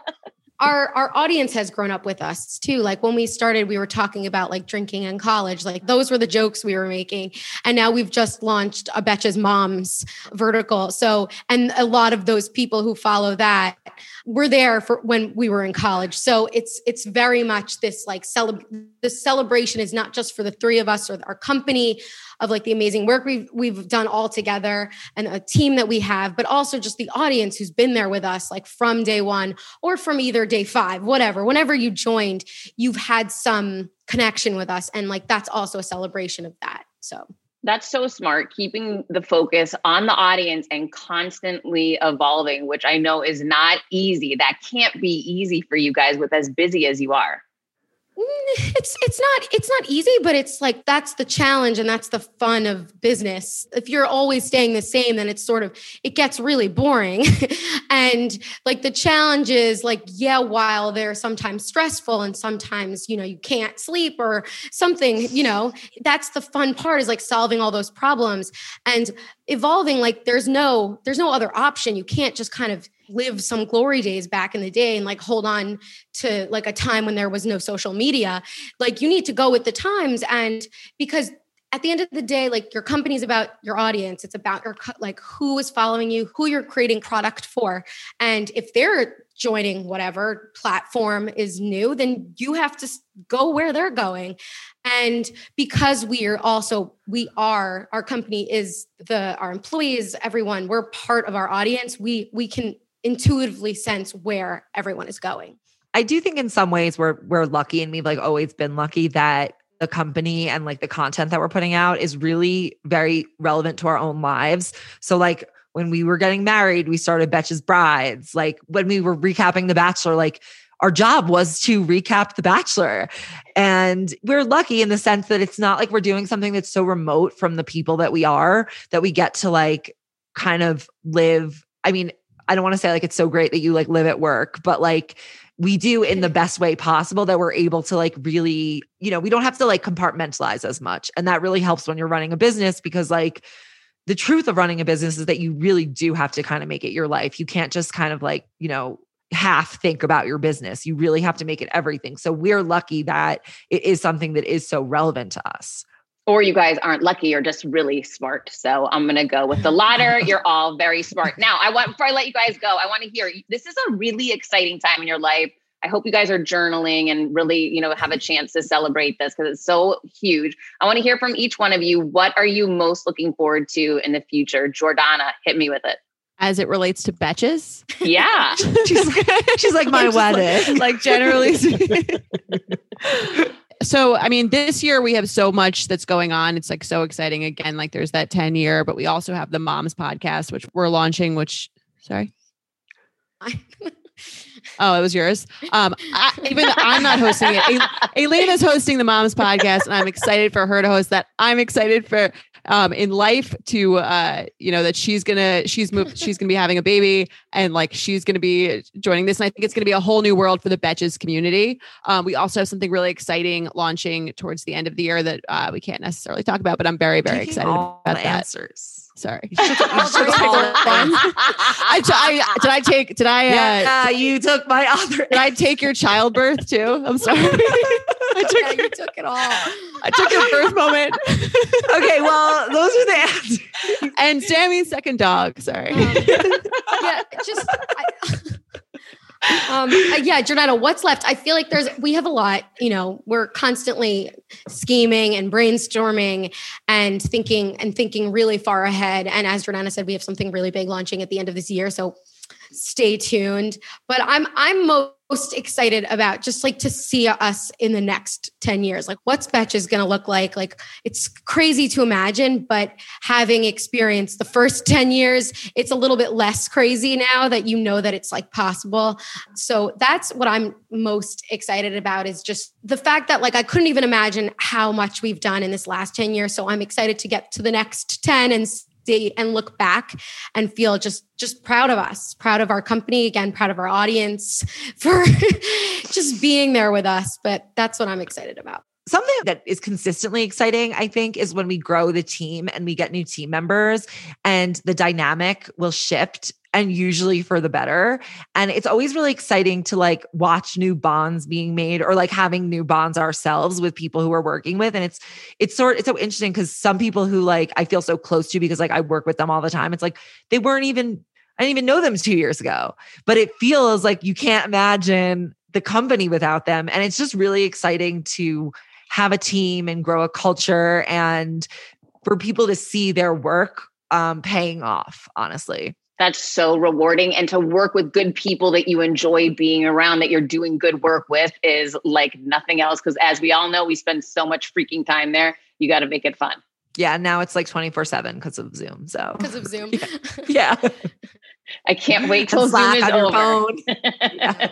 our, our audience has grown up with us too. Like when we started, we were talking about like drinking in college, like those were the jokes we were making. And now we've just launched a Betches Mom's vertical. So, and a lot of those people who follow that we're there for when we were in college. So it's, it's very much this like celeb, the celebration is not just for the three of us or our company of like the amazing work we've, we've done all together and a team that we have, but also just the audience who's been there with us, like from day one or from either day five, whatever, whenever you joined, you've had some connection with us. And like, that's also a celebration of that. So that's so smart, keeping the focus on the audience and constantly evolving, which I know is not easy. That can't be easy for you guys with as busy as you are. It's it's not it's not easy, but it's like that's the challenge and that's the fun of business. If you're always staying the same, then it's sort of it gets really boring. And like the challenge is like, yeah, while they're sometimes stressful and sometimes, you know, you can't sleep or something, you know, that's the fun part is like solving all those problems and evolving. Like there's no there's no other option. You can't just kind of live some glory days back in the day and like hold on to like a time when there was no social media. Like you need to go with the times. And because at the end of the day, like your company is about your audience. It's about your, like who is following you, who you're creating product for. And if they're joining whatever platform is new, then you have to go where they're going. And because we are also, we are, our company is the, our employees, everyone, we're part of our audience. We, we can intuitively sense where everyone is going. I do think in some ways we're we're lucky, and we've like always been lucky that the company and like the content that we're putting out is really very relevant to our own lives. So like when we were getting married, we started Betches Brides. Like when we were recapping The Bachelor, like our job was to recap The Bachelor. And we're lucky in the sense that it's not like we're doing something that's so remote from the people that we are, that we get to like kind of live. I mean, I don't want to say like, it's so great that you like live at work, but like we do in the best way possible that we're able to like really, you know, we don't have to like compartmentalize as much. And that really helps when you're running a business, because like the truth of running a business is that you really do have to kind of make it your life. You can't just kind of like, you know, half think about your business. You really have to make it everything. So we're lucky that it is something that is so relevant to us. Or you guys aren't lucky or just really smart. So I'm going to go with the latter. You're all very smart. Now, I want before I let you guys go, I want to hear, this is a really exciting time in your life. I hope you guys are journaling and really, you know, have a chance to celebrate this because it's so huge. I want to hear from each one of you. What are you most looking forward to in the future? Jordana, hit me with it. As it relates to Betches? Yeah. she's, she's like my wedding. Like, like generally speaking. So, I mean, this year we have so much that's going on. It's like so exciting. Again, like there's that ten year, but we also have the Moms podcast, which we're launching, which, sorry. Oh, it was yours. Um, I, even though I'm not hosting it. Aileen is hosting the Moms podcast and I'm excited for her to host that. I'm excited for um, in life to, uh, you know, that she's going to, she's moved, she's going to be having a baby and like, she's going to be joining this. And I think it's going to be a whole new world for the Betches community. Um, we also have something really exciting launching towards the end of the year that uh, we can't necessarily talk about, but I'm very, very excited all about the that. Answers. Sorry. You should, you should I, I, did I take, did I, uh, yeah, you took my other, did I take your childbirth too? I'm sorry. I took, yeah, you took it all. I took your birth moment. Okay. Well, those are the answers. And Sammy's second dog. Sorry. Um, yeah. Just, I, Um, yeah, Jordana, what's left? I feel like there's, we have a lot, you know, we're constantly scheming and brainstorming and thinking and thinking really far ahead. And as Jordana said, we have something really big launching at the end of this year. So stay tuned, but I'm, I'm most excited about just like to see us in the next ten years. Like what's Betches going to look like? Like it's crazy to imagine, but having experienced the first ten years, it's a little bit less crazy now that you know that it's like possible. So that's what I'm most excited about is just the fact that like, I couldn't even imagine how much we've done in this last ten years. So I'm excited to get to the next ten and and look back and feel just, just proud of us, proud of our company, again, proud of our audience for just being there with us. But that's what I'm excited about. Something that is consistently exciting, I think, is when we grow the team and we get new team members and the dynamic will shift, and usually for the better. And it's always really exciting to like watch new bonds being made or like having new bonds ourselves with people who we're working with. And it's, it's sort it's so interesting because some people who like, I feel so close to because like I work with them all the time. It's like, they weren't even, I didn't even know them two years ago, but it feels like you can't imagine the company without them. And it's just really exciting to have a team and grow a culture and for people to see their work um, paying off, honestly. That's so rewarding. And to work with good people that you enjoy being around, that you're doing good work with is like nothing else. Because as we all know, we spend so much freaking time there. You got to make it fun. Yeah. Now it's like twenty-four seven because of Zoom. So because of Zoom. Yeah. yeah. I can't wait till Zoom is over. yeah.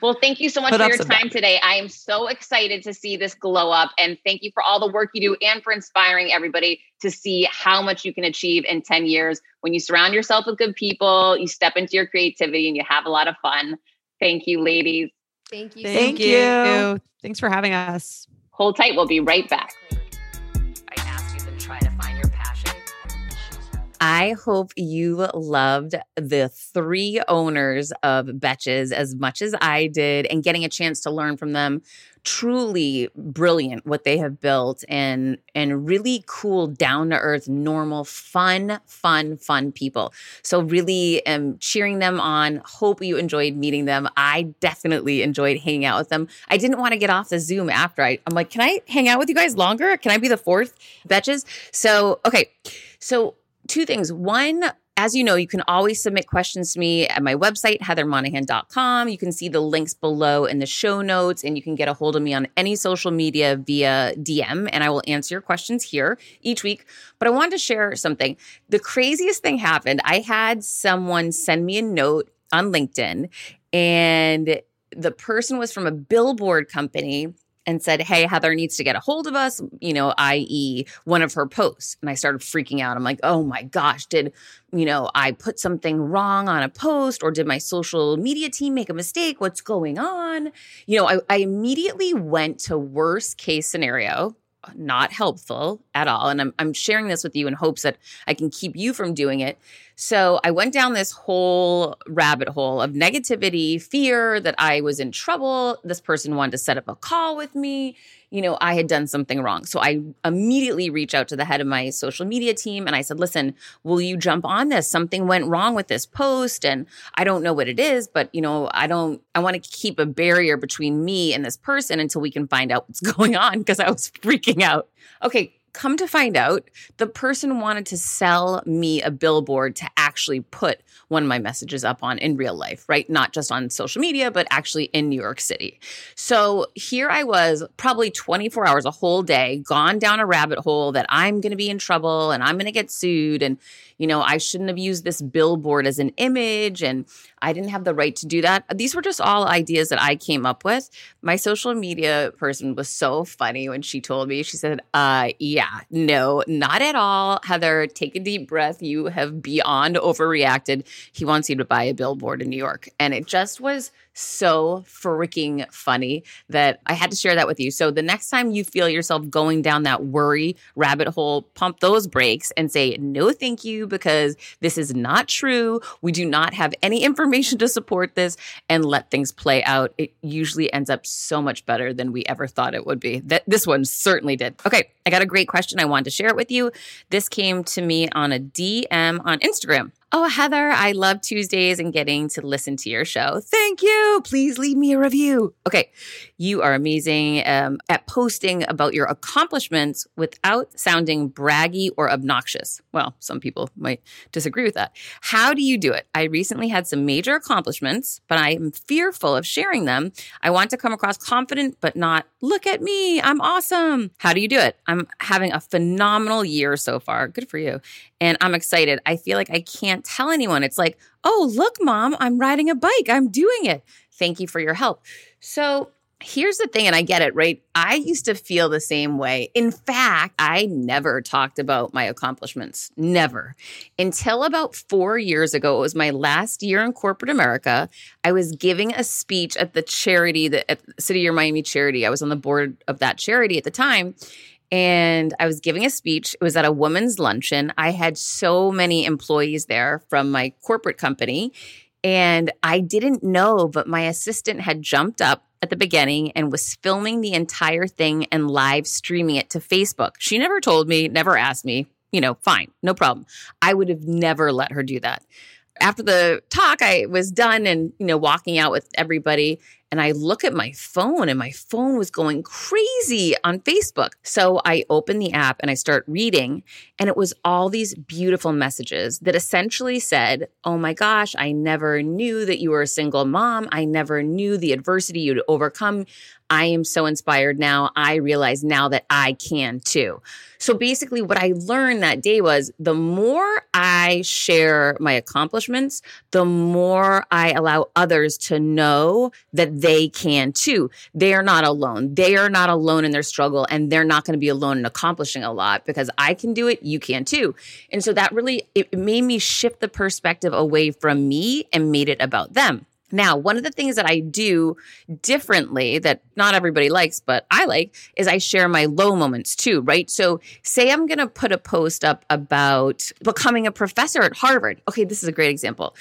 Well, thank you so much Put for your time that. today. I am so excited to see this glow up and thank you for all the work you do and for inspiring everybody to see how much you can achieve in ten years. When you surround yourself with good people, you step into your creativity and you have a lot of fun. Thank you, ladies. Thank you. Thank, thank you. you. Thanks for having us. Hold tight. We'll be right back. I asked you to try to find your passion. I hope you loved the three owners of Betches as much as I did and getting a chance to learn from them. Truly brilliant what they have built and, and really cool, down-to-earth, normal, fun, fun, fun people. So really am cheering them on. Hope you enjoyed meeting them. I definitely enjoyed hanging out with them. I didn't want to get off the Zoom after. I, I'm like, can I hang out with you guys longer? Can I be the fourth Betches? So, okay. So, two things. One, as you know, you can always submit questions to me at my website, heather monahan dot com. You can see the links below in the show notes, and you can get a hold of me on any social media via D M, and I will answer your questions here each week. But I wanted to share something. The craziest thing happened. I had someone send me a note on LinkedIn, and the person was from a billboard company and said, hey, Heather needs to get a hold of us, you know, that is one of her posts. And I started freaking out. I'm like, oh my gosh, did, you know, I put something wrong on a post or did my social media team make a mistake? What's going on? You know, I, I immediately went to worst case scenario, not helpful at all. And I'm, I'm sharing this with you in hopes that I can keep you from doing it. So I went down this whole rabbit hole of negativity, fear that I was in trouble. This person wanted to set up a call with me. You know, I had done something wrong. So I immediately reached out to the head of my social media team and I said, listen, will you jump on this? Something went wrong with this post and I don't know what it is, but you know, I don't, I want to keep a barrier between me and this person until we can find out what's going on because I was freaking out. Okay. Come to find out, the person wanted to sell me a billboard to actually put one of my messages up on in real life, right? Not just on social media, but actually in New York City. So here I was, probably twenty-four hours, a whole day, gone down a rabbit hole that I'm going to be in trouble and I'm going to get sued. And, you know, I shouldn't have used this billboard as an image and I didn't have the right to do that. These were just all ideas that I came up with. My social media person was so funny when she told me, she said, uh, yeah. Yeah, no, not at all. Heather, take a deep breath. You have beyond overreacted. He wants you to buy a billboard in New York. And it just was so freaking funny that I had to share that with you. So the next time you feel yourself going down that worry rabbit hole, pump those brakes and say, no, thank you, because this is not true. We do not have any information to support this and let things play out. It usually ends up so much better than we ever thought it would be. That this one certainly did. Okay, I got a great question. I wanted to share it with you. This came to me on a D M on Instagram. oh, Heather, I love Tuesdays and getting to listen to your show. Thank you. Please leave me a review. Okay. You are amazing um, at posting about your accomplishments without sounding braggy or obnoxious. Well, some people might disagree with that. How do you do it? I recently had some major accomplishments, but I am fearful of sharing them. I want to come across confident, but not, look at me, I'm awesome. How do you do it? I'm having a phenomenal year so far. Good for you. And I'm excited. I feel like I can't tell anyone. It's like, oh, look, Mom, I'm riding a bike. I'm doing it. Thank you for your help. So here's the thing, and I get it, right? I used to feel the same way. In fact, I never talked about my accomplishments, never. Until about four years ago, it was my last year in corporate America. I was giving a speech at the charity, the at City of Your Miami charity. I was on the board of that charity at the time. And I was giving a speech. It was at a women's luncheon. I had so many employees there from my corporate company. And I didn't know, but my assistant had jumped up at the beginning and was filming the entire thing and live streaming it to Facebook. She never told me, never asked me, you know, fine, no problem. I would have never let her do that. After the talk, I was done and, you know, walking out with everybody. And I look at my phone and my phone was going crazy on Facebook. So I open the app and I start reading. And it was all these beautiful messages that essentially said, oh my gosh, I never knew that you were a single mom. I never knew the adversity you'd overcome. I am so inspired now. I realize now that I can too. So basically what I learned that day was the more I share my accomplishments, the more I allow others to know that they can too. They are not alone. They are not alone in their struggle, and they're not going to be alone in accomplishing a lot because I can do it, you can too. And so that really, it made me shift the perspective away from me and made it about them. Now, one of the things that I do differently that not everybody likes, but I like, is I share my low moments too, right? So say I'm going to put a post up about becoming a professor at Harvard. Okay, this is a great example.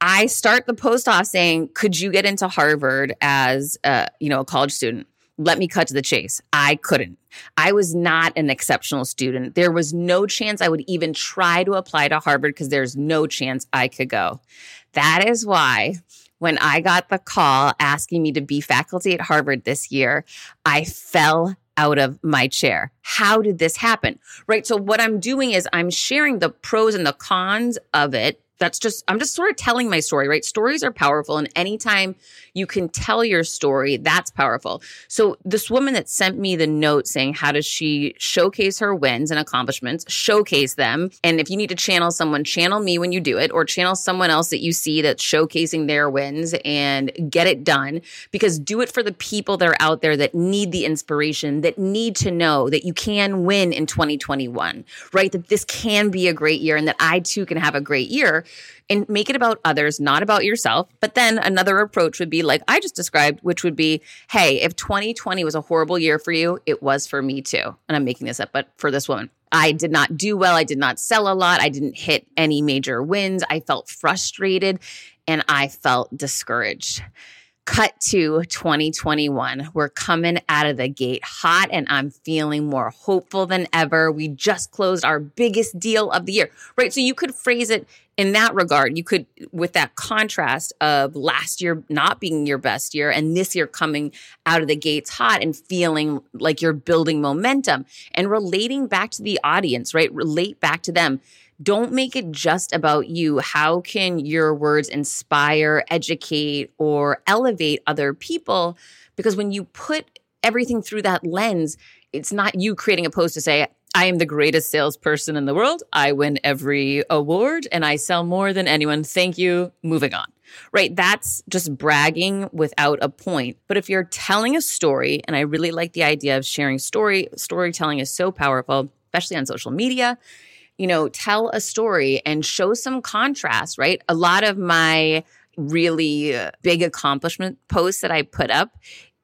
I start the post off saying, could you get into Harvard as a, you know, a college student? Let me cut to the chase. I couldn't. I was not an exceptional student. There was no chance I would even try to apply to Harvard because there's no chance I could go. That is why when I got the call asking me to be faculty at Harvard this year, I fell out of my chair. How did this happen? Right? So what I'm doing is I'm sharing the pros and the cons of it. That's just, I'm just sort of telling my story, right? Stories are powerful. And anytime you can tell your story, that's powerful. So this woman that sent me the note saying, how does she showcase her wins and accomplishments, showcase them. And if you need to channel someone, channel me when you do it, or channel someone else that you see that's showcasing their wins and get it done, because do it for the people that are out there that need the inspiration, that need to know that you can win in twenty twenty-one, right? That this can be a great year and that I too can have a great year. And make it about others, not about yourself. But then another approach would be like I just described, which would be, hey, if twenty twenty was a horrible year for you, it was for me too. And I'm making this up, but for this woman. I did not do well. I did not sell a lot. I didn't hit any major wins. I felt frustrated and I felt discouraged. Cut to twenty twenty-one. We're coming out of the gate hot and I'm feeling more hopeful than ever. We just closed our biggest deal of the year, right? So you could phrase it in that regard. You could, with that contrast of last year not being your best year and this year coming out of the gates hot and feeling like you're building momentum and relating back to the audience, right? Relate back to them. Don't make it just about you. How can your words inspire, educate, or elevate other people? Because when you put everything through that lens, it's not you creating a post to say, I am the greatest salesperson in the world. I win every award and I sell more than anyone. Thank you. Moving on. Right? That's just bragging without a point. But if you're telling a story, and I really like the idea of sharing story, storytelling is so powerful, especially on social media. You know, tell a story and show some contrast, right? A lot of my really big accomplishment posts that I put up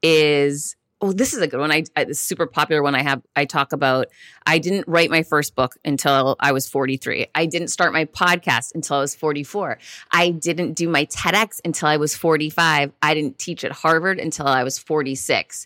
is, oh, this is a good one. I, I this super popular one I have. I talk about, I didn't write my first book until I was forty-three. I didn't start my podcast until I was forty-four. I didn't do my TEDx until I was forty-five. I didn't teach at Harvard until I was forty-six.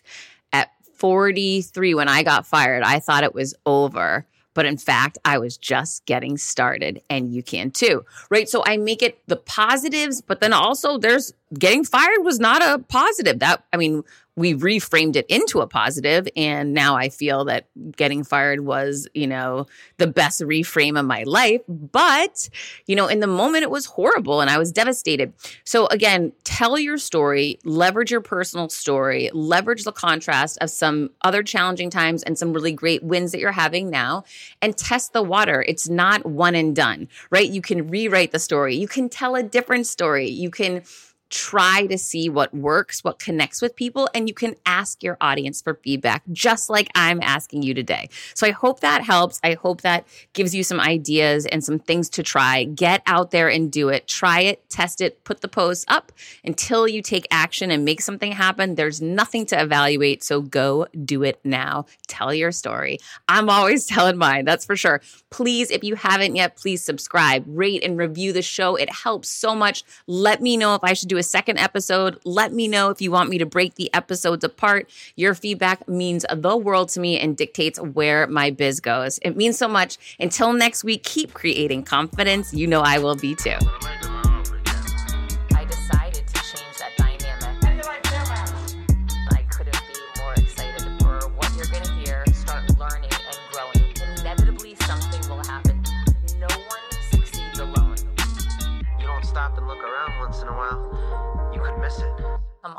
At forty-three, when I got fired, I thought it was over. But in fact, I was just getting started, and you can too, right? So I make it the positives, but then also there's getting fired was not a positive. That, I mean, we reframed it into a positive, and now I feel that getting fired was, you know, the best reframe of my life. But, you know, in the moment it was horrible and I was devastated. So again, tell your story, leverage your personal story, leverage the contrast of some other challenging times and some really great wins that you're having now, and test the water. It's not one and done, right? You can rewrite the story. You can tell a different story. You can try to see what works, what connects with people, and you can ask your audience for feedback, just like I'm asking you today. So I hope that helps. I hope that gives you some ideas and some things to try. Get out there and do it. Try it, test it, put the post up until you take action and make something happen. There's nothing to evaluate, so go do it now. Tell your story. I'm always telling mine, that's for sure. Please, if you haven't yet, please subscribe, rate, and review the show. It helps so much. Let me know if I should do a second episode. Let me know if you want me to break the episodes apart. Your feedback means the world to me and dictates where my biz goes. It means so much. Until next week, keep creating confidence. You know I will be too. Come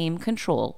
control